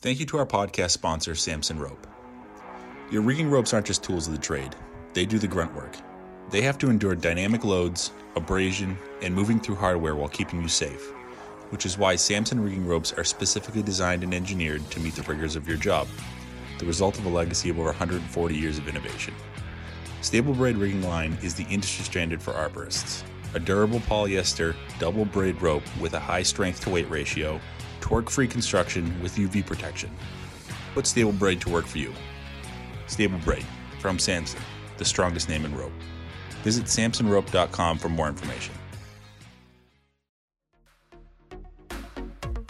Thank you to our podcast sponsor, Samson Rope. Your rigging ropes aren't just tools of the trade. They do the grunt work. They have to endure dynamic loads, abrasion, and moving through hardware while keeping you safe, which is why Samson rigging ropes are specifically designed and engineered to meet the rigors of your job, the result of a legacy of over 140 years of innovation. Stable braid rigging line is the industry standard for arborists, a durable polyester double braid rope with a high strength to weight ratio, torque-free construction with UV protection. Put stable braid to work for you. Stable braid from Samson, the strongest name in rope. Visit samsonrope.com for more information.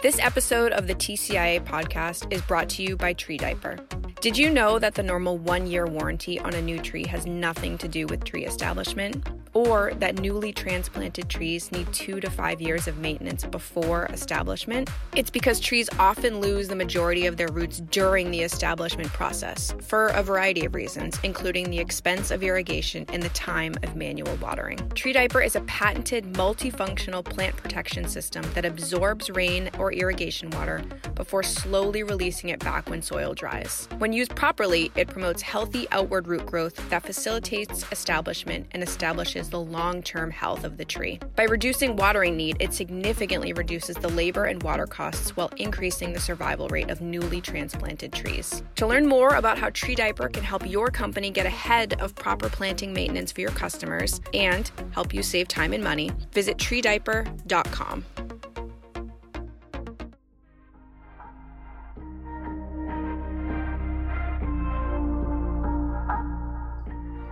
This episode of the TCIA podcast is brought to you by Tree Diaper. Did you know that the normal one-year warranty on a new tree has nothing to do with tree establishment? Or that newly transplanted trees need 2 to 5 years of maintenance before establishment? It's because trees often lose the majority of their roots during the establishment process for a variety of reasons, including the expense of irrigation and the time of manual watering. Tree Diaper is a patented multifunctional plant protection system that absorbs rain or irrigation water before slowly releasing it back when soil dries. When used properly, it promotes healthy outward root growth that facilitates establishment and establishes the long-term health of the tree. By reducing watering need, it significantly reduces the labor and water costs while increasing the survival rate of newly transplanted trees. To learn more about how Tree Diaper can help your company get ahead of proper planting maintenance for your customers and help you save time and money, visit treediaper.com.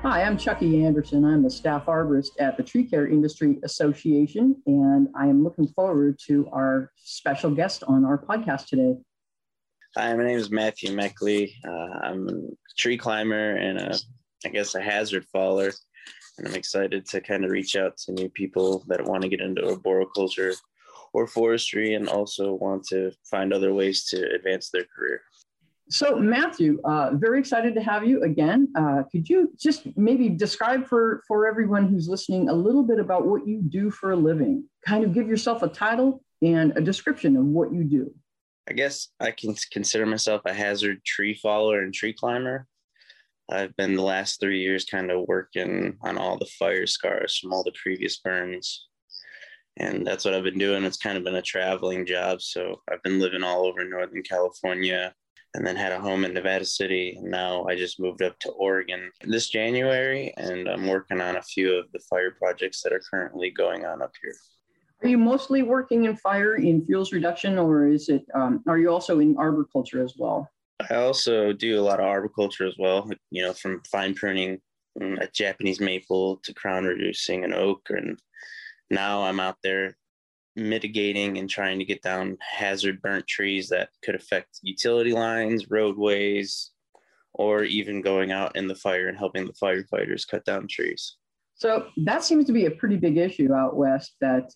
Hi, I'm Chucky Anderson. I'm the staff arborist at the Tree Care Industry Association, and I am looking forward to our special guest on our podcast today. Hi, my name is Matthew Meckley. I'm a tree climber and a hazard faller, and I'm excited to kind of reach out to new people that want to get into arboriculture or forestry and also want to find other ways to advance their career. So Matthew, very excited to have you again. Could you just maybe describe for everyone who's listening a little bit about what you do for a living? Kind of give yourself a title and a description of what you do. I guess I can consider myself a hazard tree faller and tree climber. I've been the last 3 years kind of working on all the fire scars from all the previous burns. And that's what I've been doing. It's kind of been a traveling job. So I've been living all over Northern California, and then had a home in Nevada City. Now I just moved up to Oregon this January, and I'm working on a few of the fire projects that are currently going on up here. Are you mostly working in fire, in fuels reduction, or is it? Are you also in arboriculture as well? I also do a lot of arboriculture as well, you know, from fine pruning a Japanese maple to crown reducing an oak. And now I'm out there mitigating and trying to get down hazard burnt trees that could affect utility lines, roadways, or even going out in the fire and helping the firefighters cut down trees. So that seems to be a pretty big issue out west, that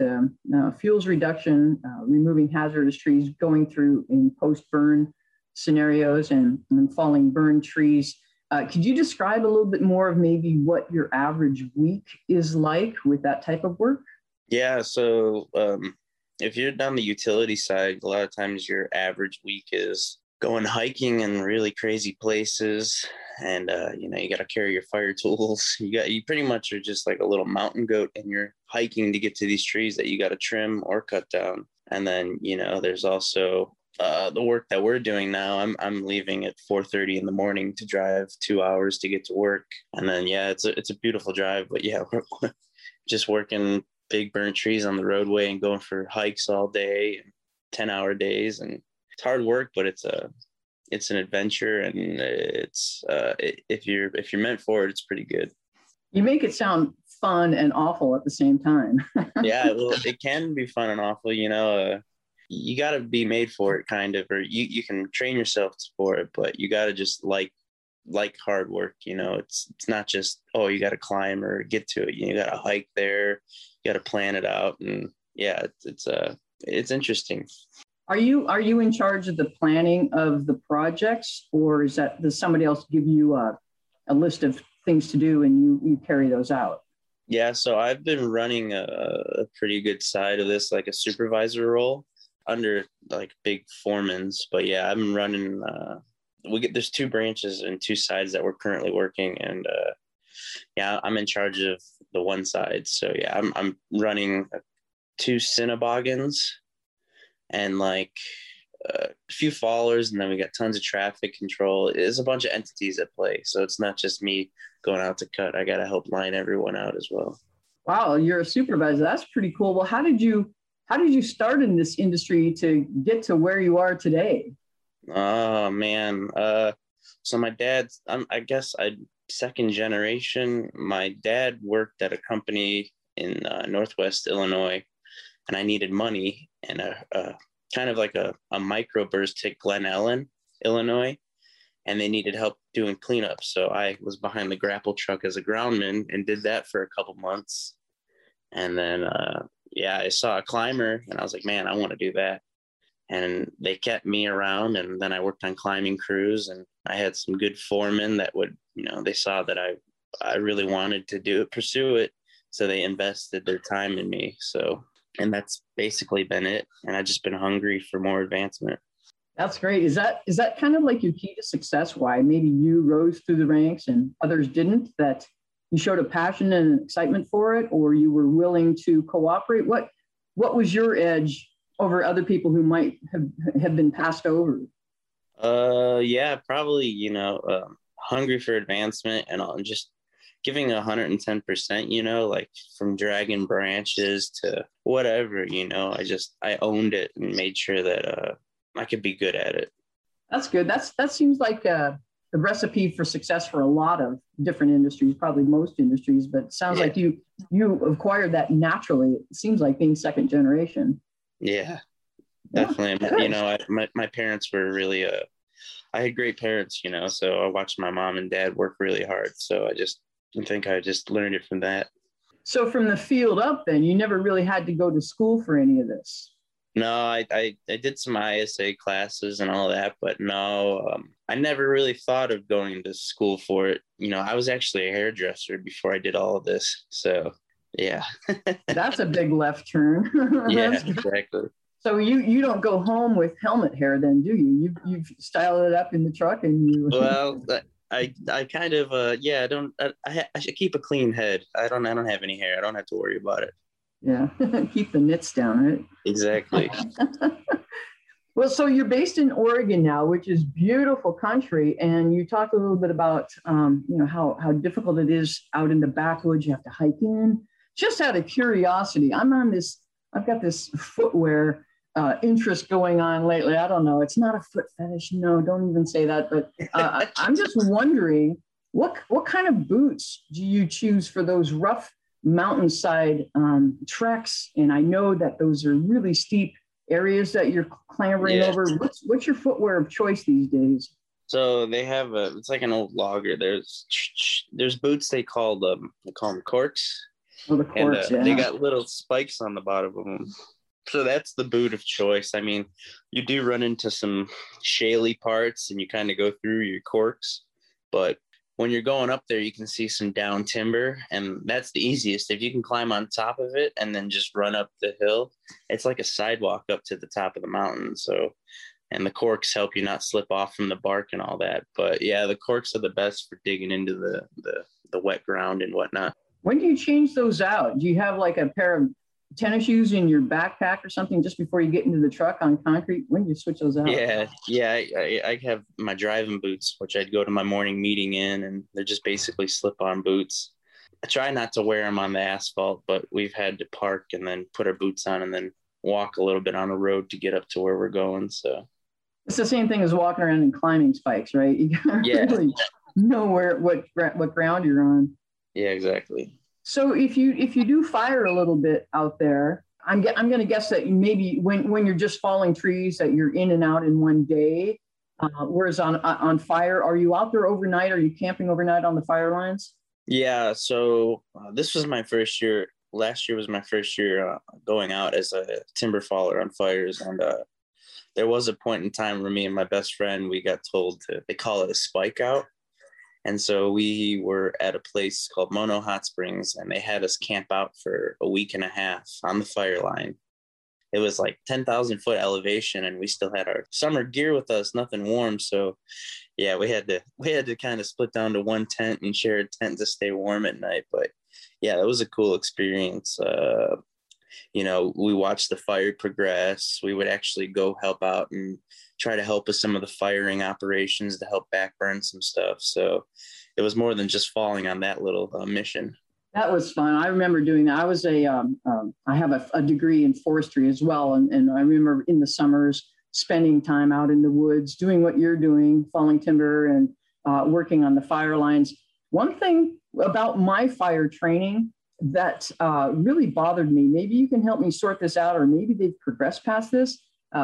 fuels reduction, removing hazardous trees, going through in post-burn scenarios and falling burn trees. Could you describe a little bit more of maybe what your average week is like with that type of work? Yeah, so if you're down the utility side, a lot of times your average week is going hiking in really crazy places, and you got to carry your fire tools. You pretty much are just like a little mountain goat, and you're hiking to get to these trees that you got to trim or cut down. And then there's also the work that we're doing now. I'm leaving at 4:30 in the morning to drive 2 hours to get to work, and then it's a beautiful drive, but we're just working big burnt trees on the roadway and going for hikes all day, 10-hour days, and it's hard work, but it's an adventure, and if you're meant for it, it's pretty good. You make it sound fun and awful at the same time. Yeah, well, it can be fun and awful. You got to be made for it, kind of, or you can train yourself for it, but you got to just like hard work. It's not just, you got to climb or get to it. You got to hike there, you got to plan it out. And it's interesting. Are you in charge of the planning of the projects, or is that, does somebody else give you a list of things to do and you carry those out? Yeah. So I've been running a pretty good side of this, like a supervisor role. under like big foremans. But yeah, I'm running, there's two branches and two sides that we're currently working. And yeah, I'm in charge of the one side. So yeah, I'm running two Cineboggans and like a few followers. And then we got tons of traffic control. There's a bunch of entities at play. So it's not just me going out to cut. I got to help line everyone out as well. Wow. You're a supervisor. That's pretty cool. Well, how did you start in this industry to get to where you are today? Oh man. So my dad, I'm second generation. My dad worked at a company in Northwest Illinois, and I needed money, and a kind of like a microburst hit Glen Ellen, Illinois, and they needed help doing cleanup. So I was behind the grapple truck as a groundman and did that for a couple months. And then, I saw a climber and I was like, man, I want to do that. And they kept me around, and then I worked on climbing crews, and I had some good foremen that would, they saw that I really wanted to pursue it. So they invested their time in me. So, and that's basically been it. And I've just been hungry for more advancement. That's great. Is that kind of like your key to success? Why maybe you rose through the ranks and others didn't, that you showed a passion and excitement for it, or you were willing to cooperate? What was your edge over other people who might have been passed over? Probably, hungry for advancement and just giving 110%, like from dragging branches to whatever, I owned it and made sure that I could be good at it. That's good. That seems like the recipe for success for a lot of different industries, probably most industries, but it sounds like you acquired that naturally. It seems like being second generation. Yeah, definitely. Yeah. My parents were really, I had great parents, so I watched my mom and dad work really hard. So I think I learned it from that. So from the field up then, you never really had to go to school for any of this? No, I did some ISA classes and all that, but no, I never really thought of going to school for it. I was actually a hairdresser before I did all of this. So yeah. That's a big left turn. Yeah, exactly. So you don't go home with helmet hair then, do you? You've styled it up in the truck and you... Well, I kind of, I don't, I should keep a clean head. I don't have any hair. I don't have to worry about it. Yeah. Keep the nits down, right? Exactly. Well, so you're based in Oregon now, which is beautiful country. And you talked a little bit about, how difficult it is out in the backwoods. You have to hike in. Just out of curiosity, I've got this footwear interest going on lately. I don't know. It's not a foot fetish. No, don't even say that. But I'm just wondering, what kind of boots do you choose for those rough mountainside treks? And I know that those are really steep areas that you're clambering over. What's your footwear of choice these days? So they have it's like an old logger. There's boots they call them corks. Oh, the corks, and they got little spikes on the bottom of them. So that's the boot of choice. I mean, you do run into some shaly parts and you kind of go through your corks. But when you're going up there, you can see some down timber. And that's the easiest. If you can climb on top of it and then just run up the hill, it's like a sidewalk up to the top of the mountain. So, and the corks help you not slip off from the bark and all that. But yeah, the corks are the best for digging into the wet ground and whatnot. When do you change those out? Do you have like a pair of tennis shoes in your backpack or something just before you get into the truck on concrete? When do you switch those out? Yeah. I have my driving boots, which I'd go to my morning meeting in, and they're just basically slip-on boots. I try not to wear them on the asphalt, but we've had to park and then put our boots on and then walk a little bit on the road to get up to where we're going. So it's the same thing as walking around in climbing spikes, right? You gotta really know what ground you're on. Yeah, exactly. So if you do fire a little bit out there, I'm going to guess that maybe when you're just falling trees that you're in and out in one day, whereas on fire, are you out there overnight? Are you camping overnight on the fire lines? Yeah. So this was my first year. Last year was my first year going out as a timber faller on fires. And there was a point in time where me and my best friend, we got told they call it a spike out. And so we were at a place called Mono Hot Springs, and they had us camp out for a week and a half on the fire line. It was like 10,000 foot elevation, and we still had our summer gear with us, nothing warm. So yeah, we had to kind of split down to one tent and share a tent to stay warm at night. But yeah, that was a cool experience. You know, we watched the fire progress. We would actually go help out and try to help with some of the firing operations to help backburn some stuff. So it was more than just falling on that little mission. That was fun. I remember doing that. I was I have a degree in forestry as well. And I remember in the summers spending time out in the woods, doing what you're doing, falling timber and working on the fire lines. One thing about my fire training that really bothered me, maybe you can help me sort this out, or maybe they've progressed past this.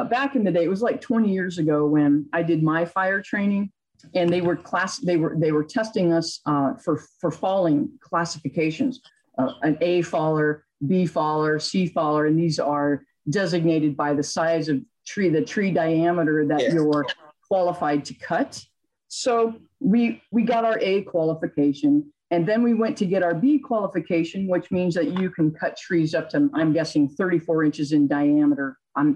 Back in the day, it was like 20 years ago when I did my fire training, and they were testing us for falling classifications, an A faller, B faller, C faller, and these are designated by the size of tree, the tree diameter that you're qualified to cut. So we got our A qualification. And then we went to get our B qualification, which means that you can cut trees up to, I'm guessing, 34 inches in diameter. I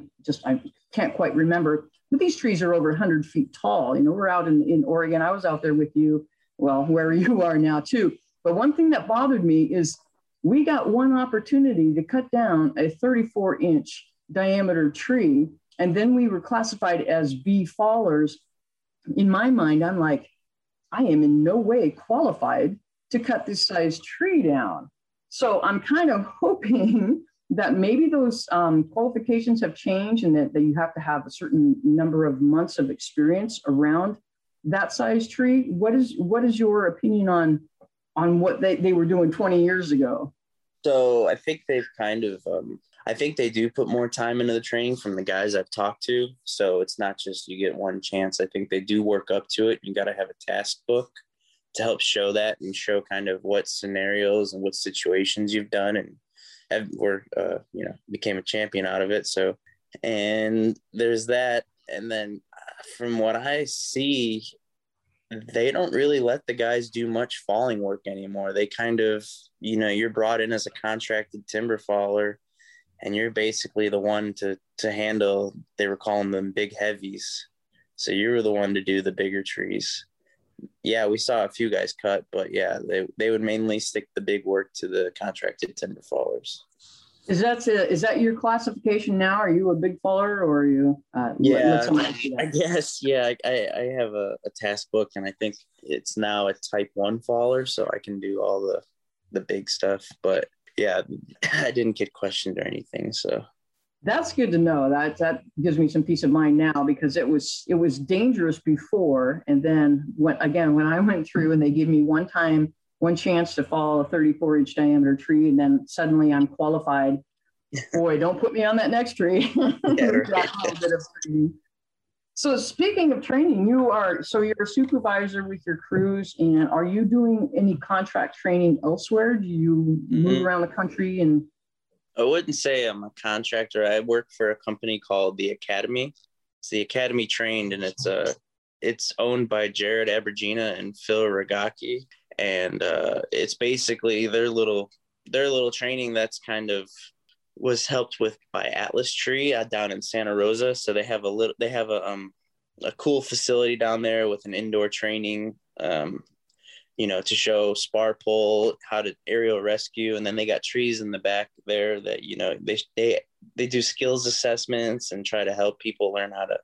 can't quite remember, but these trees are over 100 feet tall. You know, we're out in Oregon. I was out there with you, well, wherever you are now too. But one thing that bothered me is we got one opportunity to cut down a 34 inch diameter tree. And then we were classified as B fallers. In my mind, I'm like, I am in no way qualified to cut this size tree down. So I'm kind of hoping that maybe those qualifications have changed, and that you have to have a certain number of months of experience around that size tree. What is your opinion on what they were doing 20 years ago? So I think they've kind of, I think they do put more time into the training from the guys I've talked to. So it's not just you get one chance. I think they do work up to it. You got to have a task book to help show that and show kind of what scenarios and what situations you've done and became a champion out of it. So, and there's that. And then from what I see, they don't really let the guys do much falling work anymore. They kind of, you know, you're brought in as a contracted timber faller, and you're basically the one to handle, they were calling them big heavies. So you were the one to do the bigger trees. Yeah, we saw a few guys cut, but yeah, they would mainly stick the big work to the contracted timber fallers. Is that your classification now? Are you a big faller, or are you? I guess. Yeah, I have a task book, and I think it's now a type 1 faller, so I can do all the big stuff. But yeah, I didn't get questioned or anything, so. That's good to know. That gives me some peace of mind now, because it was dangerous before. And then when I went through and they gave me one chance to fall a 34 inch diameter tree, and then suddenly I'm qualified. Boy, don't put me on that next tree. Yeah, right. So speaking of training, you're a supervisor with your crews, and are you doing any contract training elsewhere? Do you move around the country? And I wouldn't say I'm a contractor. I work for a company called the Academy. It's the Academy trained, and it's owned by Jared Abergena and Phil Ragaki. And it's basically their little training that's kind of was helped with by Atlas Tree down in Santa Rosa. So they have a cool facility down there with an indoor training, you know, to show spar pull, how to aerial rescue. And then they got trees in the back there that, you know, they do skills assessments and try to help people learn how to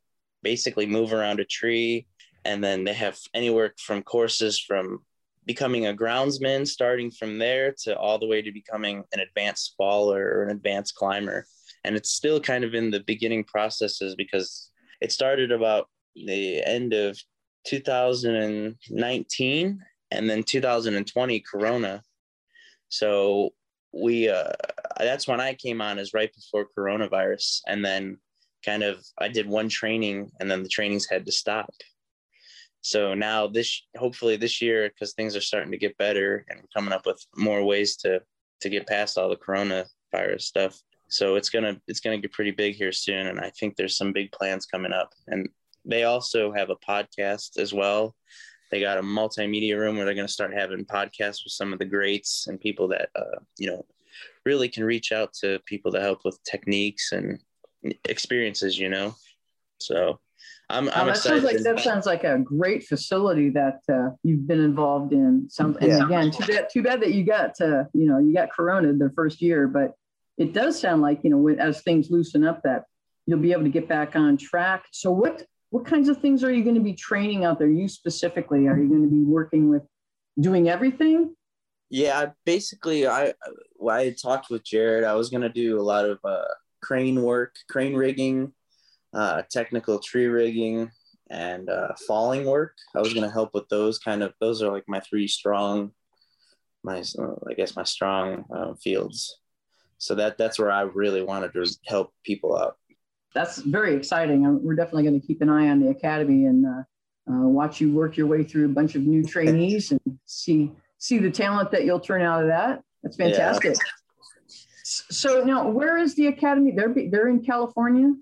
basically move around a tree. And then they have anywhere from courses from becoming a groundsman, starting from there, to all the way to becoming an advanced faller or an advanced climber. And it's still kind of in the beginning processes, because it started about the end of 2019. And then 2020 Corona. So we, that's when I came on, is right before coronavirus. And then kind of, I did one training, and then the trainings had to stop. So now hopefully this year, because things are starting to get better and we're coming up with more ways to get past all the coronavirus stuff. So it's going to get pretty big here soon. And I think there's some big plans coming up, and they also have a podcast as well. They got a multimedia room where they're going to start having podcasts with some of the greats and people that, you know, really can reach out to people to help with techniques and experiences, you know? So I'm excited. That sounds like a great facility that you've been involved in. And again, too bad that you got, you got corona the first year, but it does sound like, as things loosen up, that you'll be able to get back on track. So what kinds of things are you going to be training out there? You specifically, are you going to be working with doing everything? Yeah, basically, I had talked with Jared. I was going to do a lot of crane work, crane rigging, technical tree rigging, and falling work. I was going to help with those those are like my three strong, my strong fields. So that's where I really wanted to help people out. That's very exciting. We're definitely going to keep an eye on the Academy and watch you work your way through a bunch of new trainees and see the talent that you'll turn out of that. That's fantastic. Yeah. So now, where is the Academy? They're in California?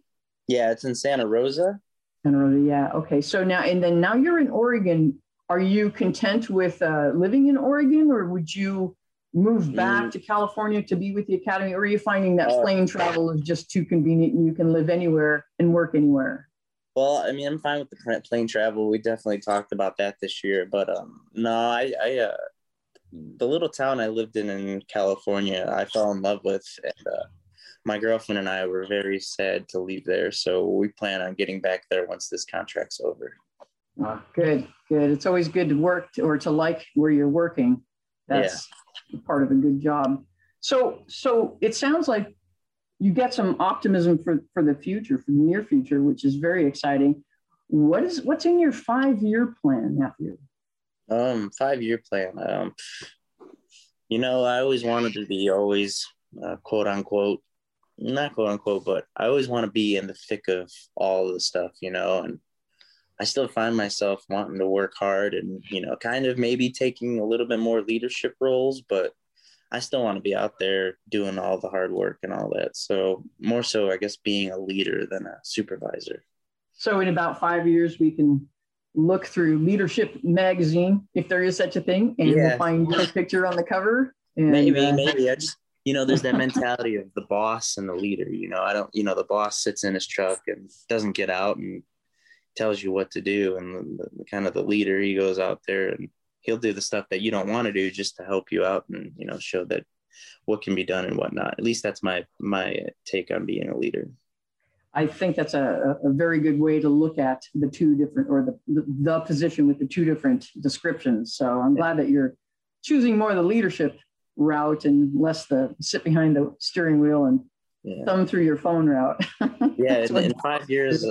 Yeah, it's in Santa Rosa. Santa Rosa, yeah. Okay, so now you're in Oregon. Are you content with living in Oregon, or would you move back to California to be with the Academy? Or are you finding that plane travel is just too convenient and you can live anywhere and work anywhere? Well, I mean, I'm fine with the plane travel. We definitely talked about that this year, but no, the little town I lived in California, I fell in love with, and my girlfriend and I were very sad to leave there. So we plan on getting back there once this contract's over. Oh, good. It's always good to work to like where you're working. That's part of a good job. So it sounds like you get some optimism for the future, for the near future, which is very exciting. What's in your 5-year plan, Matthew? 5-year plan. I always wanted to be quote unquote, not quote unquote, but I always want to be in the thick of all of the stuff, and I still find myself wanting to work hard and, kind of maybe taking a little bit more leadership roles, but I still want to be out there doing all the hard work and all that. So more so, I guess, being a leader than a supervisor. So in about 5 years, we can look through Leadership Magazine, if there is such a thing, and we'll find your picture on the cover. And, maybe I just, there's that mentality of the boss and the leader. The boss sits in his truck and doesn't get out and tells you what to do, and the leader, he goes out there and he'll do the stuff that you don't want to do just to help you out and show that what can be done and whatnot. At least that's my take on being a leader. I think that's a very good way to look at the two different, or the position with the two different descriptions. So I'm glad that you're choosing more the leadership route and less the sit behind the steering wheel and thumb through your phone route. Yeah, in 5 years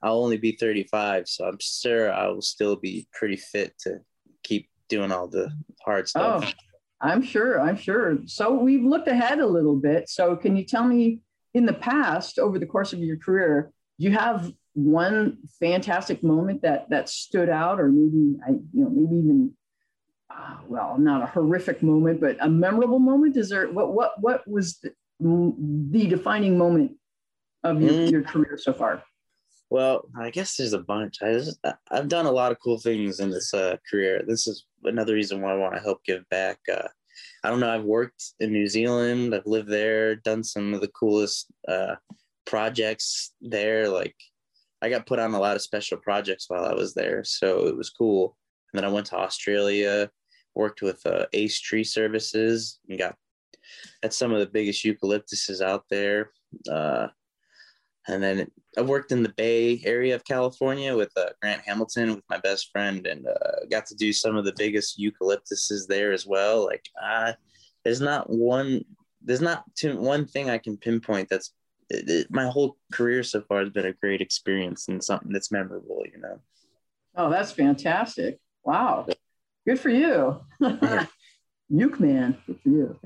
I'll only be 35, so I'm sure I will still be pretty fit to keep doing all the hard stuff. Oh, I'm sure. So we've looked ahead a little bit. So can you tell me, in the past, over the course of your career, do you have one fantastic moment that stood out, or not a horrific moment, but a memorable moment? Is there what was the defining moment of your career so far? Well, I guess there's a bunch. I've done a lot of cool things in this career. This is another reason why I want to help give back. I've worked in New Zealand. I've lived there, done some of the coolest projects there. Like, I got put on a lot of special projects while I was there, so it was cool. And then I went to Australia, worked with Ace Tree Services, and got at some of the biggest eucalyptuses out there. And then I worked in the Bay Area of California with Grant Hamilton, with my best friend, and got to do some of the biggest eucalyptuses there as well. Like, there's not one thing I can pinpoint. My whole career so far has been a great experience and something that's memorable, Oh, that's fantastic. Wow. Good for you. Nuke man, good for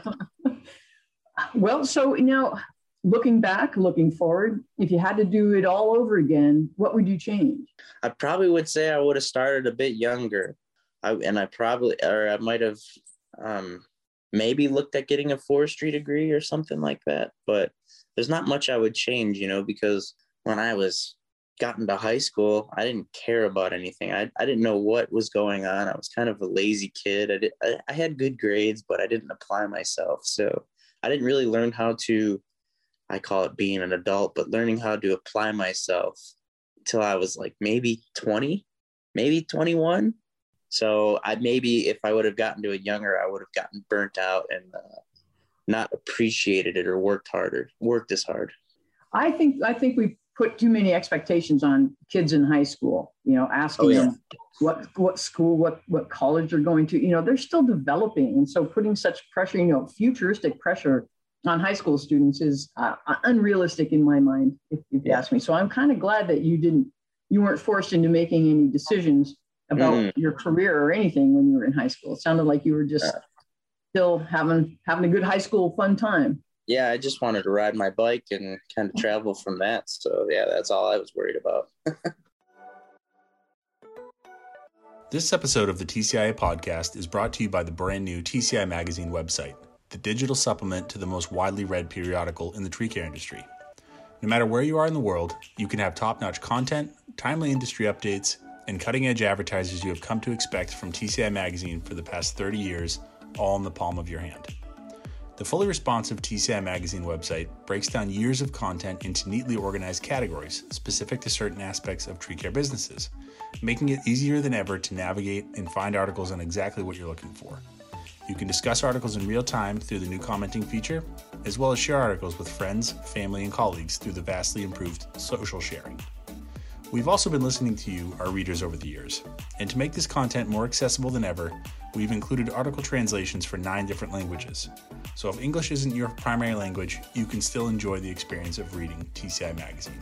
you. Well, so looking back, looking forward, if you had to do it all over again, what would you change? I probably would say I would have started a bit younger. I might have maybe looked at getting a forestry degree or something like that. But there's not much I would change, because when I was gotten to high school, I didn't care about anything. I didn't know what was going on. I was kind of a lazy kid. I had good grades, but I didn't apply myself. So I didn't really learn how to I call it being an adult, but learning how to apply myself till I was like maybe 20, maybe 21. So I maybe if I would have gotten to it younger, I would have gotten burnt out and not appreciated it or worked as hard. I think we put too many expectations on kids in high school, you know, asking them what school, what college they're going to, you know, they're still developing. And so putting such pressure, you know, futuristic pressure on high school students is unrealistic in my mind, if you ask me. So I'm kind of glad that you weren't forced into making any decisions about your career or anything when you were in high school. It sounded like you were just still having a good high school fun time. Yeah, I just wanted to ride my bike and kind of travel from that. So yeah, that's all I was worried about. This episode of the TCIA podcast is brought to you by the brand new TCI Magazine website, the digital supplement to the most widely read periodical in the tree care industry. No matter where you are in the world, you can have top-notch content, timely industry updates, and cutting-edge advertisers you have come to expect from TCI Magazine for the past 30 years, all in the palm of your hand. The fully responsive TCI Magazine website breaks down years of content into neatly organized categories specific to certain aspects of tree care businesses, making it easier than ever to navigate and find articles on exactly what you're looking for. You can discuss articles in real time through the new commenting feature, as well as share articles with friends, family, and colleagues through the vastly improved social sharing. We've also been listening to you, our readers, over the years. And to make this content more accessible than ever, we've included article translations for 9 different languages. So if English isn't your primary language, you can still enjoy the experience of reading TCI Magazine.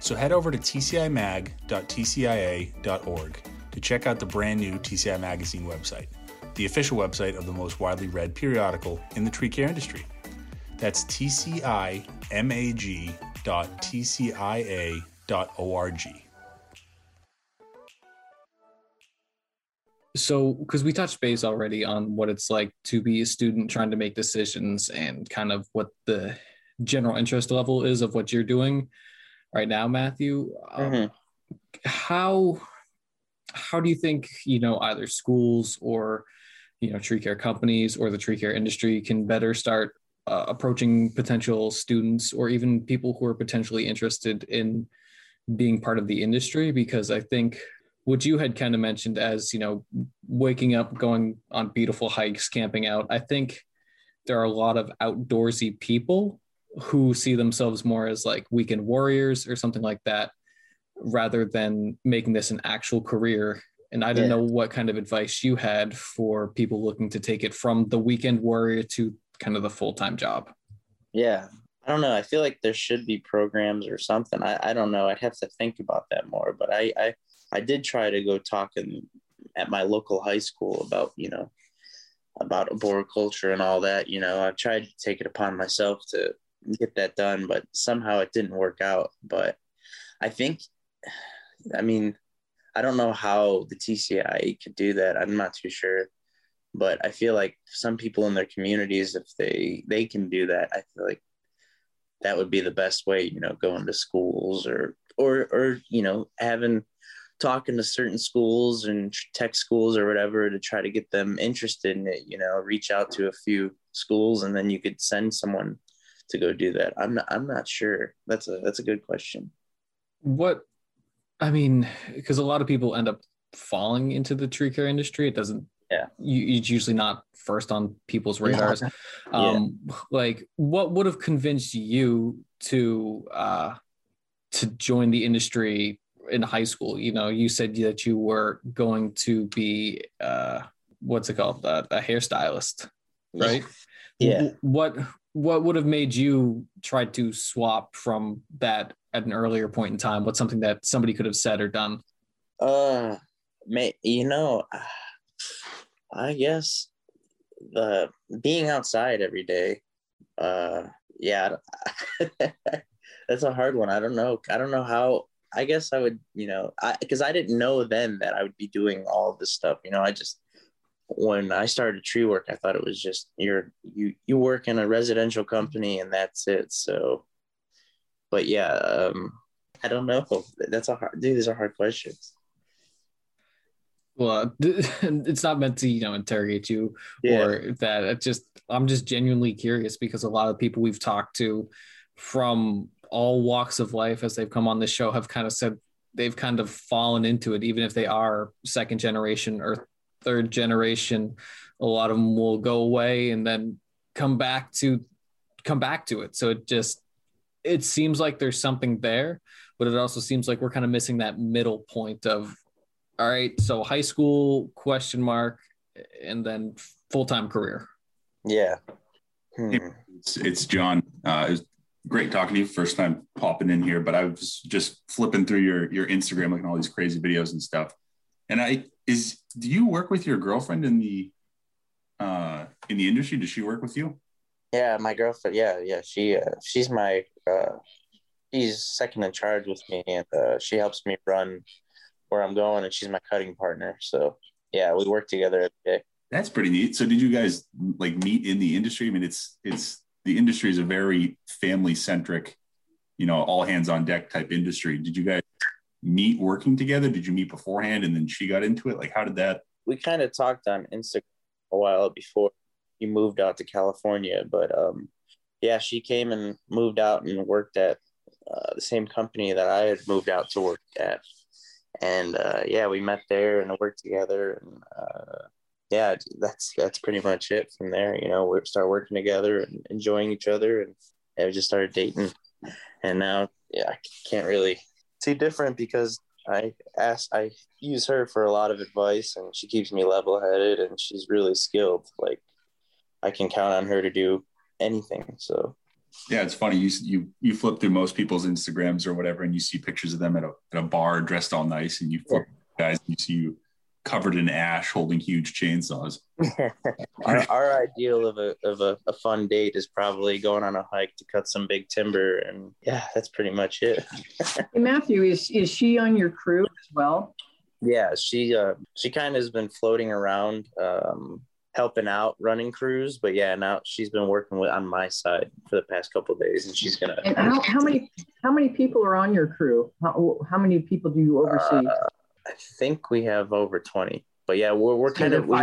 So head over to tcimag.tcia.org to check out the brand new TCI Magazine website, the official website of the most widely read periodical in the tree care industry. That's tcimag.tcia.org. So, because we touched base already on what it's like to be a student trying to make decisions and kind of what the general interest level is of what you're doing right now, Matthew, how do you think, you know, either schools or, you know, tree care companies or the tree care industry can better start approaching potential students or even people who are potentially interested in being part of the industry? Because I think what you had kind of mentioned as, you know, waking up, going on beautiful hikes, camping out, I think there are a lot of outdoorsy people who see themselves more as like weekend warriors or something like that, rather than making this an actual career. And I don't know what kind of advice you had for people looking to take it from the weekend warrior to kind of the full-time job. Yeah. I don't know. I feel like there should be programs or something. I don't know. I'd have to think about that more, but I did try to go talking at my local high school about, you know, about arboriculture and all that. You know, I tried to take it upon myself to get that done, but somehow it didn't work out. But I think, I mean, I don't know how the TCI could do that. I'm not too sure. But I feel like some people in their communities, if they can do that, I feel like that would be the best way, you know, going to schools or you know, talking to certain schools and tech schools or whatever to try to get them interested in it, you know, reach out to a few schools and then you could send someone to go do that. I'm not sure. That's a good question. Because a lot of people end up falling into the tree care industry. It doesn't, it's usually not first on people's radars. Like what would have convinced you to join the industry in high school? You know, you said that you were going to be a hairstylist, right? Yeah. What would have made you try to swap from that at an earlier point in time? What's something that somebody could have said or done? I guess the being outside every day. That's a hard one. I don't know how. I guess I would, you know, because I didn't know then that I would be doing all this stuff. You know, when I started tree work, I thought it was just you work in a residential company and that's it. So, but yeah, I don't know. These are hard questions. Well, it's not meant to, you know, interrogate you or that. I'm just genuinely curious because a lot of people we've talked to from all walks of life as they've come on this show have kind of said they've kind of fallen into it, even if they are second generation or third generation. A lot of them will go away and then come back to it. So it seems like there's something there, but it also seems like we're kind of missing that middle point of, all right, so high school ? And then full-time career. Yeah. It's John. It was great talking to you. First time popping in here, but I was just flipping through your Instagram, looking at all these crazy videos and stuff. And do you work with your girlfriend in the industry? Does she work with you? Yeah. My girlfriend. Yeah. She's she's second in charge with me, and she helps me run where I'm going, and she's my cutting partner. So yeah, we work together every day. That's pretty neat. So did you guys like meet in the industry? I mean, it's the industry is a very family centric, all hands on deck type industry. Did you guys meet working together? Did you meet beforehand and then she got into it? Like, how did that? We kind of talked on Instagram a while before he moved out to California, but yeah, she came and moved out and worked at the same company that I had moved out to work at. And yeah, we met there and worked together, and yeah, that's pretty much it from there. We started working together and enjoying each other, and we just started dating. And now, yeah, I can't really see different because I use her for a lot of advice, and she keeps me level-headed, and she's really skilled. Like, I can count on her to do anything. So yeah, it's funny. You flip through most people's Instagrams or whatever, and you see pictures of them at a bar dressed all nice, and you flip guys and you see you covered in ash holding huge chainsaws. Our ideal of a fun date is probably going on a hike to cut some big timber, and yeah, that's pretty much it. Hey, Matthew, is she on your crew as well? Yeah, she kind of has been floating around helping out running crews, but yeah, now she's been working on my side for the past couple of days, and she's gonna. And how many people are on your crew? How many people do you oversee? I think we have over 20, but yeah, we're kind of we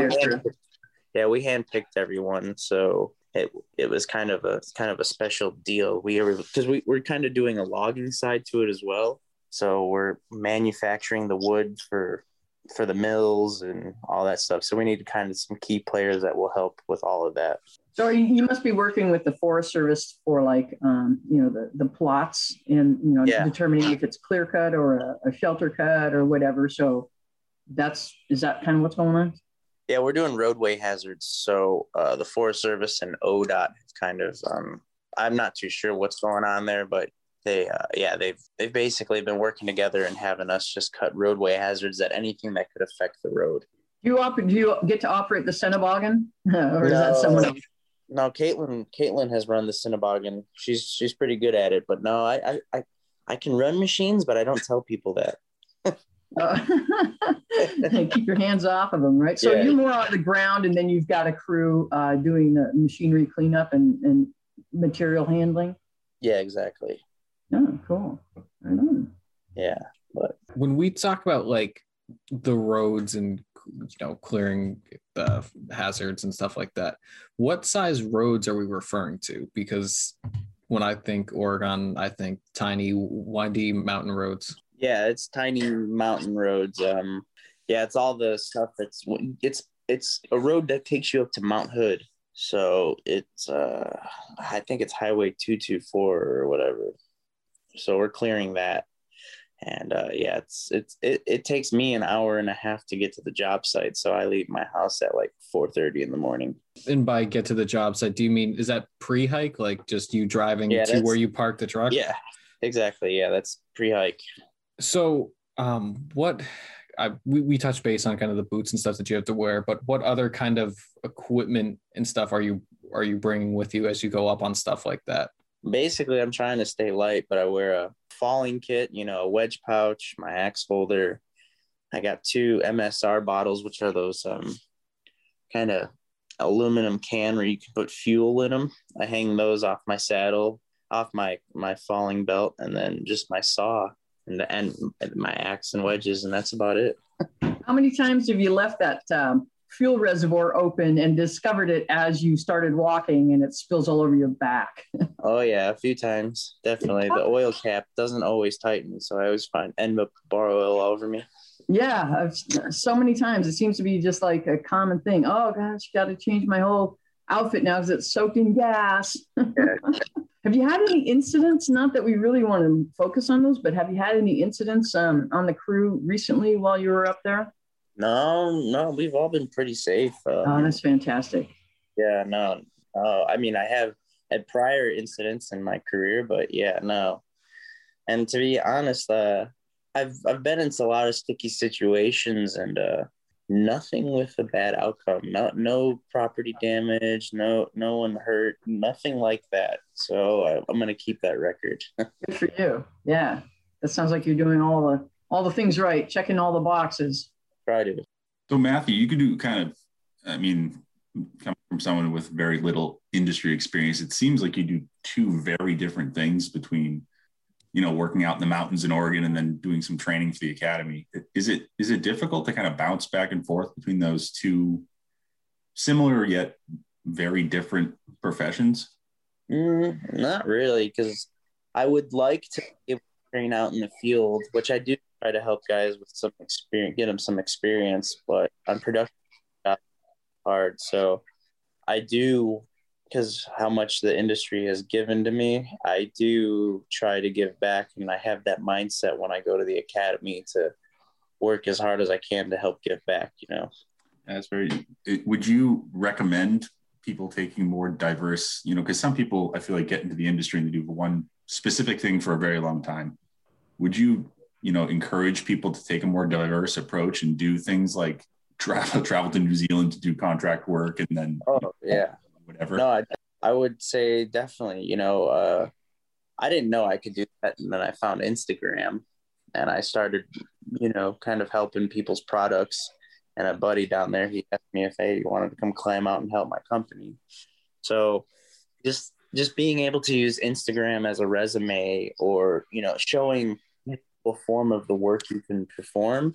handpicked everyone, so it was kind of a special deal. We're kind of doing a logging side to it as well, so we're manufacturing the wood for the mills and all that stuff. So we need kind of some key players that will help with all of that. So you must be working with the Forest Service for like, the plots and, determining if it's clear cut or a shelter cut or whatever. So is that kind of what's going on? Yeah, we're doing roadway hazards. So the Forest Service and ODOT kind of, I'm not too sure what's going on there, but they've basically been working together and having us just cut roadway hazards at anything that could affect the road. Do you get to operate the Cineboggan? Or is that someone else? No, Caitlin has run the Cineboggan. She's pretty good at it, but no, I can run machines, but I don't tell people that. Keep your hands off of them, right? So you're more on the ground, and then you've got a crew doing the machinery cleanup and material handling? Yeah, exactly. Oh, cool. Right on. Yeah. But when we talk about like the roads and clearing the hazards and stuff like that, what size roads are we referring to? Because when I think Oregon, I think tiny, windy mountain roads. Yeah, it's tiny mountain roads. Yeah, it's all the stuff it's a road that takes you up to Mount Hood. So it's I think it's Highway 224 or whatever. So we're clearing that, and it takes me an hour and a half to get to the job site. So I leave my house at like 4:30 in the morning. And by get to the job site, do you mean, is that pre-hike? Like just you driving to where you park the truck? Yeah, exactly. Yeah, that's pre-hike. So we touched base on kind of the boots and stuff that you have to wear, but what other kind of equipment and stuff are you bringing with you as you go up on stuff like that? Basically, I'm trying to stay light, but I wear a falling kit, a wedge pouch, my axe holder. I got 2 MSR bottles, which are those kind of aluminum can where you can put fuel in them. I hang those off my saddle, off my falling belt, and then just my saw and my axe and wedges, and that's about it. How many times have you left that fuel reservoir open and discovered it as you started walking and it spills all over your back? Oh yeah, a few times. Definitely. The oil cap doesn't always tighten. So I always end up with bar oil all over me. Yeah. So many times it seems to be just like a common thing. Oh gosh, got to change my whole outfit now because it's soaked in gas. Have you had any incidents, not that we really want to focus on those, but have you had any incidents on the crew recently while you were up there? No, we've all been pretty safe. Oh, that's fantastic. Yeah, no. I mean, I have had prior incidents in my career, but yeah, no. And to be honest, I've been into a lot of sticky situations and nothing with a bad outcome. No property damage, no one hurt, nothing like that. So I'm going to keep that record. Good for you. Yeah, that sounds like you're doing all the things right, checking all the boxes. Try to. So Matthew, you could do coming from someone with very little industry experience, it seems like you do two very different things between, working out in the mountains in Oregon and then doing some training for the Academy. Is it difficult to kind of bounce back and forth between those two similar yet very different professions? Not really, because I would like to be able to train out in the field, which I do. Try to help guys with some experience, get them some experience, but on production it's hard. So I do, because how much the industry has given to me, I do try to give back, and I have that mindset when I go to the Academy to work as hard as I can to help give back. That's very. Would you recommend people taking more diverse? Because some people I feel like get into the industry and they do one specific thing for a very long time. Would you? Encourage people to take a more diverse approach and do things like travel to New Zealand to do contract work and then whatever. No, I would say definitely, I didn't know I could do that. And then I found Instagram and I started, kind of helping people's products. And a buddy down there, he asked me if he wanted to come climb out and help my company. So just being able to use Instagram as a resume or, showing form of the work you can perform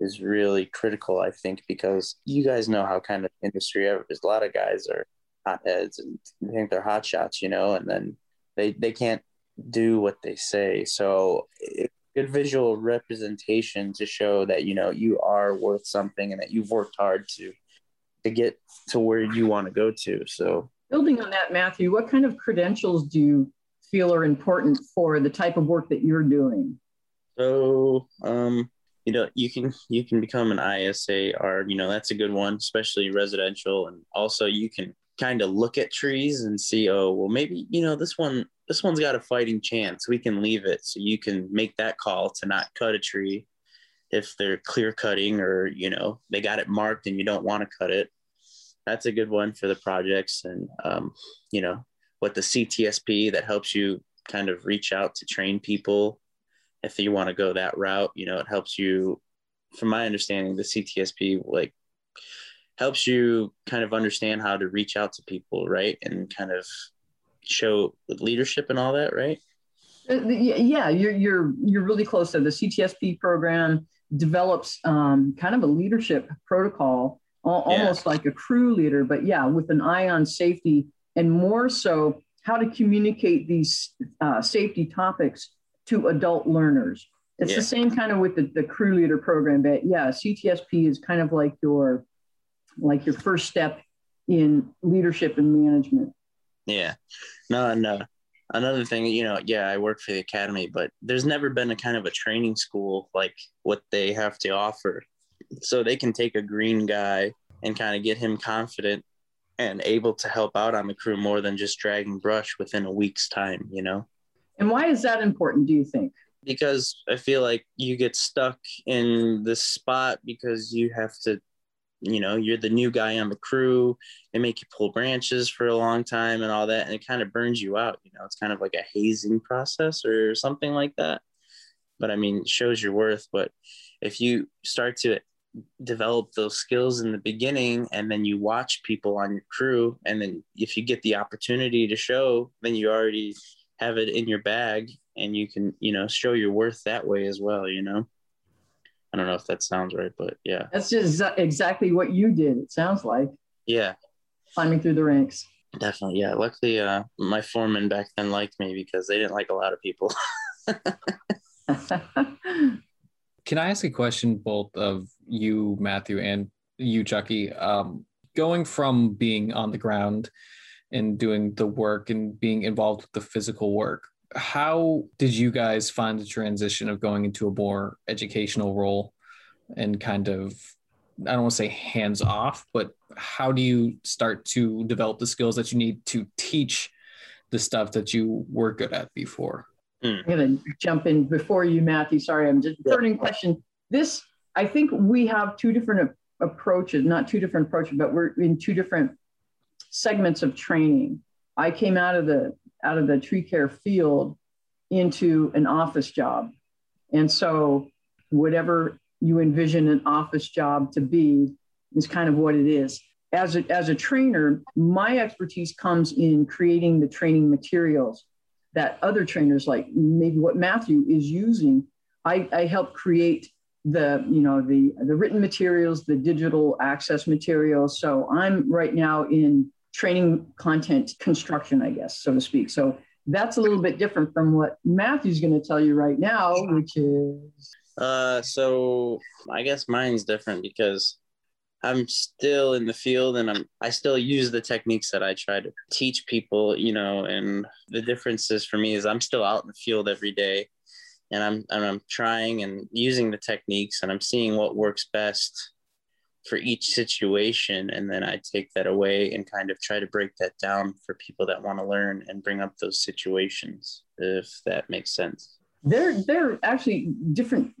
is really critical, I think, because you guys know how kind of industry there's a lot of guys are hotheads and they think they're hot shots, and then they can't do what they say. So good visual representation to show that, you are worth something and that you've worked hard to get to where you want to go to. So building on that, Matthew, what kind of credentials do you feel are important for the type of work that you're doing? So, you can become an ISA or, that's a good one, especially residential. And also you can kind of look at trees and see, oh, well, maybe, this one's got a fighting chance. We can leave it. So you can make that call to not cut a tree if they're clear cutting or, they got it marked and you don't want to cut it. That's a good one for the projects. And, with the CTSP that helps you kind of reach out to train people. If you want to go that route, it helps you, from my understanding, the CTSP, helps you kind of understand how to reach out to people, right? And kind of show leadership and all that, right? Yeah, you're really close. So the CTSP program develops kind of a leadership protocol, almost like a crew leader, but yeah, with an eye on safety and more so how to communicate these safety topics to adult learners. It's the same kind of with the crew leader program, but CTSP is kind of like your first step in leadership and management. Yeah, no, and another thing, I work for the Academy, but there's never been a kind of a training school like what they have to offer. So they can take a green guy and kind of get him confident and able to help out on the crew more than just dragging brush within a week's time, And why is that important, do you think? Because I feel like you get stuck in this spot because you have to, you're the new guy on the crew. They make you pull branches for a long time and all that. And it kind of burns you out. It's kind of like a hazing process or something like that. But I mean, it shows your worth. But if you start to develop those skills in the beginning and then you watch people on your crew, and then if you get the opportunity to show, then you already have it in your bag and you can, show your worth that way as well, I don't know if that sounds right, but yeah. That's just exactly what you did, it sounds like. Yeah. Climbing through the ranks. Definitely, yeah. Luckily, my foreman back then liked me because they didn't like a lot of people. Can I ask a question both of you, Matthew, and you, Chucky? Going from being on the ground and doing the work and being involved with the physical work, how did you guys find the transition of going into a more educational role and kind of, I don't want to say hands off, but how do you start to develop the skills that you need to teach the stuff that you were good at before? I'm going to jump in before you, Matthew. Sorry, I'm just burning question. This, I think we have two different approaches, not two different approaches, but we're in two different segments of training. I came out of the tree care field into an office job. And so whatever you envision an office job to be is kind of what it is. As a trainer, my expertise comes in creating the training materials that other trainers, like maybe what Matthew is using. I help create the written materials, the digital access materials. So I'm right now in training content construction, I guess, so to speak. So that's a little bit different from what Matthew's going to tell you right now, which is... So I guess mine's different because I'm still in the field and I still use the techniques that I try to teach people, you know, and the differences for me is I'm still out in the field every day and I'm trying and using the techniques and I'm seeing what works best for each situation. And then I take that away and kind of try to break that down for people that want to learn and bring up those situations, if that makes sense. There are actually different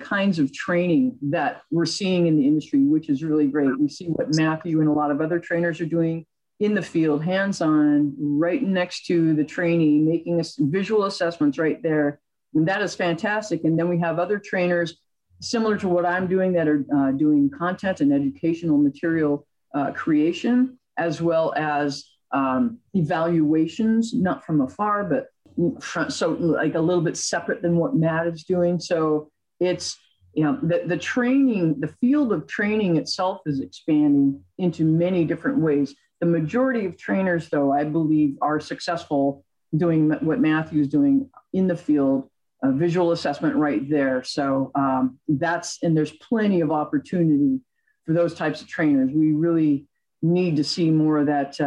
kinds of training that we're seeing in the industry, which is really great. We see what Matthew and a lot of other trainers are doing in the field, hands-on, right next to the trainee, making visual assessments right there. And that is fantastic. And then we have other trainers similar to what I'm doing that are doing content and educational material creation, as well as evaluations, not from afar, but so like a little bit separate than what Matt is doing. So it's, you know, the training, the field of training itself is expanding into many different ways. The majority of trainers, though, I believe are successful doing what Matthew's doing in the field, a visual assessment right there. So and there's plenty of opportunity for those types of trainers. We really need to see more of that,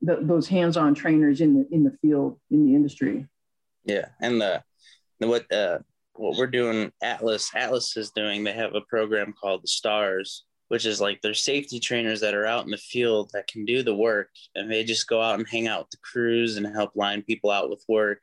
those hands-on trainers in the field, in the industry. Yeah, and what we're doing, Atlas is doing, they have a program called the STARS, which is like their safety trainers that are out in the field that can do the work, and they just go out and hang out with the crews and help line people out with work,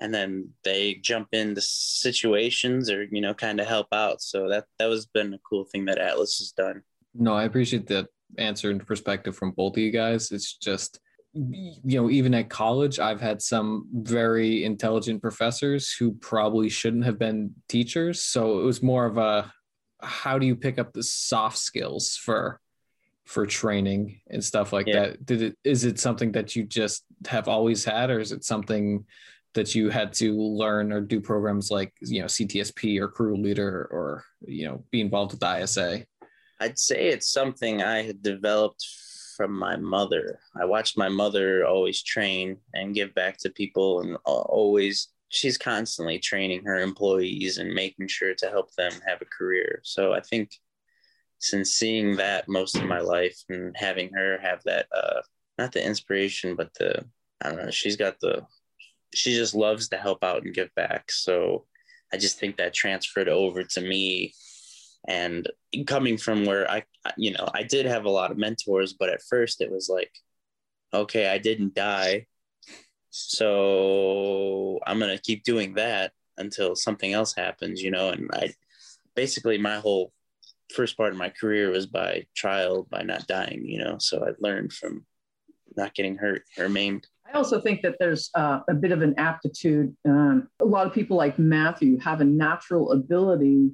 and then they jump into situations or, you know, kind of help out. So that has been a cool thing that Atlas has done. No, I appreciate that answer and perspective from both of you guys. It's just, you know, even at college, I've had some very intelligent professors who probably shouldn't have been teachers. So it was more of a, how do you pick up the soft skills for training and stuff like that? Is it something that you just have always had, or is it something that you had to learn or do programs like, you know, CTSP or crew leader, or, you know, be involved with the ISA? I'd say it's something I had developed from my mother. I watched my mother always train and give back to people, and she's constantly training her employees and making sure to help them have a career. So I think since seeing that most of my life and having her have that, not the inspiration, but she just loves to help out and give back. So I just think that transferred over to me. And coming from where I did have a lot of mentors, but at first it was like, okay, I didn't die, so I'm going to keep doing that until something else happens, you know? And I basically, my whole first part of my career was by trial, by not dying, you know? So I learned from not getting hurt or maimed. I also think that there's a bit of an aptitude. A lot of people like Matthew have a natural ability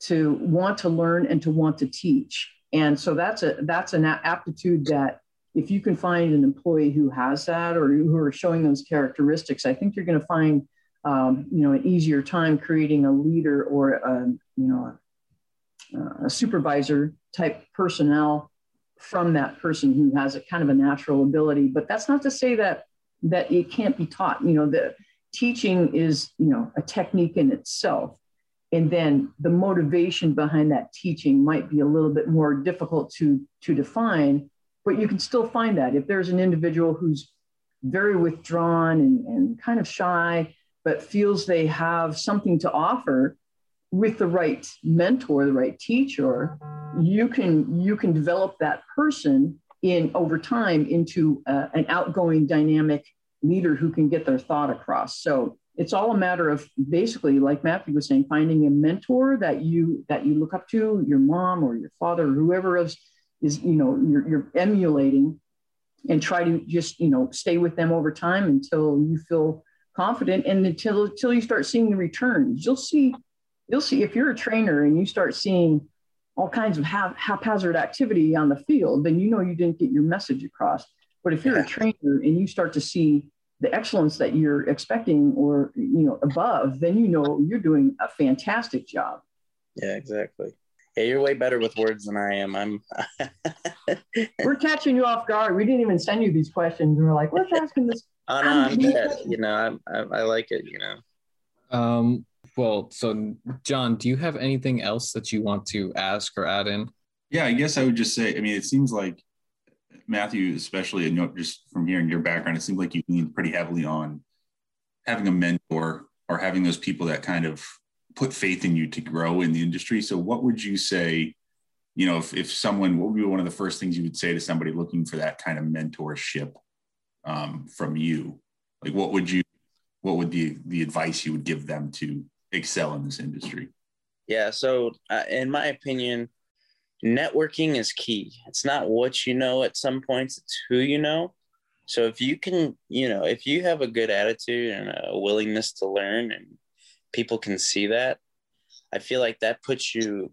to want to learn and to want to teach. And so that's an aptitude that if you can find an employee who has that, or who are showing those characteristics, I think you're going to find, an easier time creating a leader or a, you know, supervisor type personnel from that person who has a kind of a natural ability. But that's not to say that it can't be taught. You know, the teaching is, you know, a technique in itself. And then the motivation behind that teaching might be a little bit more difficult to define, but you can still find that. If there's an individual who's very withdrawn and kind of shy, but feels they have something to offer, with the right mentor, the right teacher, you can develop that person in over time into an outgoing, dynamic leader who can get their thought across. So it's all a matter of basically, like Matthew was saying, finding a mentor that you look up to, your mom or your father, or whoever is you know, you're emulating, and try to just, you know, stay with them over time until you feel confident and until you start seeing the returns. You'll see if you're a trainer and you start seeing all kinds of haphazard activity on the field, then you know you didn't get your message across. But if you're a trainer and you start to see the excellence that you're expecting or, you know, above, then you know you're doing a fantastic job. Yeah, exactly. Yeah, you're way better with words than I am. We're catching you off guard. We didn't even send you these questions. And we're like, what's asking this? Oh, no, I'm dead. You know, I like it, you know. Well, so John, do you have anything else that you want to ask or add in? Yeah, I guess I would just say, I mean, it seems like Matthew, especially, and you know, just from hearing your background, it seems like you lean pretty heavily on having a mentor or having those people that kind of put faith in you to grow in the industry. So what would you say, you know, if someone, what would be one of the first things you would say to somebody looking for that kind of mentorship from you? Like, what would the advice you would give them to excel in this industry? Yeah. So in my opinion, networking is key. It's not what you know at some points, it's who you know. So if you can, you know, if you have a good attitude and a willingness to learn and people can see that, I feel like that puts you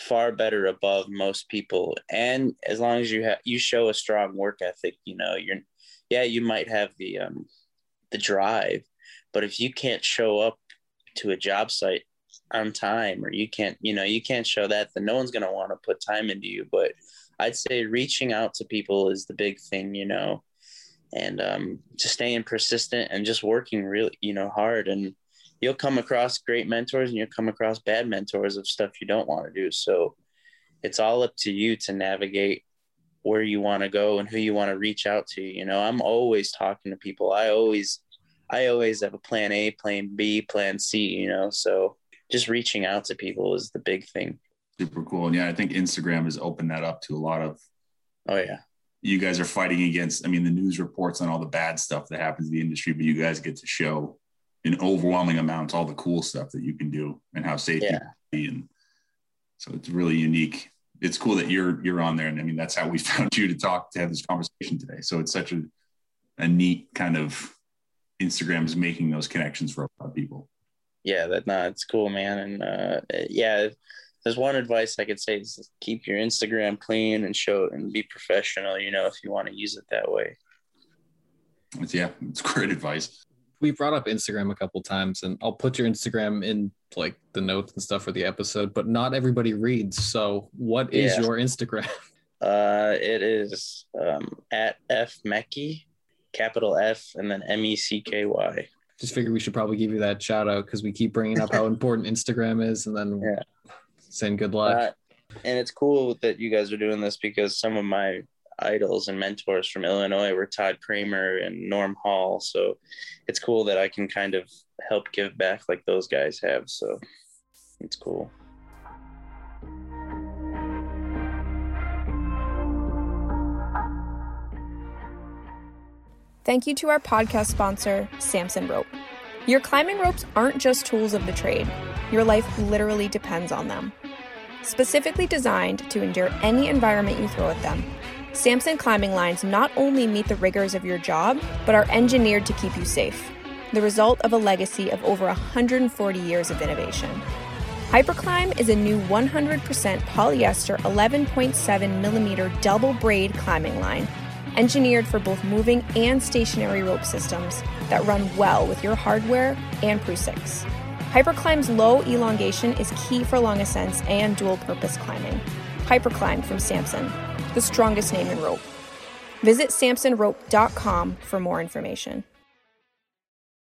far better above most people. And as long as you show a strong work ethic, you know, you might have the drive, but if you can't show up to a job site on time, or you can't show that, then no one's going to want to put time into you. But I'd say reaching out to people is the big thing, you know, and just staying persistent and just working really, you know, hard, and you'll come across great mentors and you'll come across bad mentors of stuff you don't want to do. So it's all up to you to navigate where you want to go and who you want to reach out to. You know, I'm always talking to people. I always have a plan A, plan B, plan C, you know, so just reaching out to people is the big thing. Super cool. And yeah, I think Instagram has opened that up to a lot of, oh yeah, you guys are fighting against, I mean, the news reports on all the bad stuff that happens in the industry, but you guys get to show in overwhelming amounts all the cool stuff that you can do and how safe you can be. And so it's really unique. It's cool that you're on there. And I mean, that's how we found you to have this conversation today. So it's such a neat kind of, Instagram is making those connections for a lot of people. Yeah, it's cool, man. And yeah, there's one advice I could say is keep your Instagram clean and show it and be professional, you know, if you want to use it that way. Yeah, it's great advice. We brought up Instagram a couple times, and I'll put your Instagram in like the notes and stuff for the episode, but not everybody reads. So what is your Instagram? It is at @fmecky. Capital F and then MECKY. Just figured we should probably give you that shout out because we keep bringing up how important Instagram is, and then saying good luck. And it's cool that you guys are doing this because some of my idols and mentors from Illinois were Todd Kramer and Norm Hall. So it's cool that I can kind of help give back like those guys have. So it's cool. Thank you to our podcast sponsor, Samson Rope. Your climbing ropes aren't just tools of the trade. Your life literally depends on them. Specifically designed to endure any environment you throw at them, Samson climbing lines not only meet the rigors of your job, but are engineered to keep you safe. The result of a legacy of over 140 years of innovation. Hyperclimb is a new 100% polyester 11.7 millimeter double braid climbing line, engineered for both moving and stationary rope systems that run well with your hardware and Pru 6. Hyperclimb's low elongation is key for long ascents and dual-purpose climbing. Hyperclimb from Samson, the strongest name in rope. Visit samsonrope.com for more information.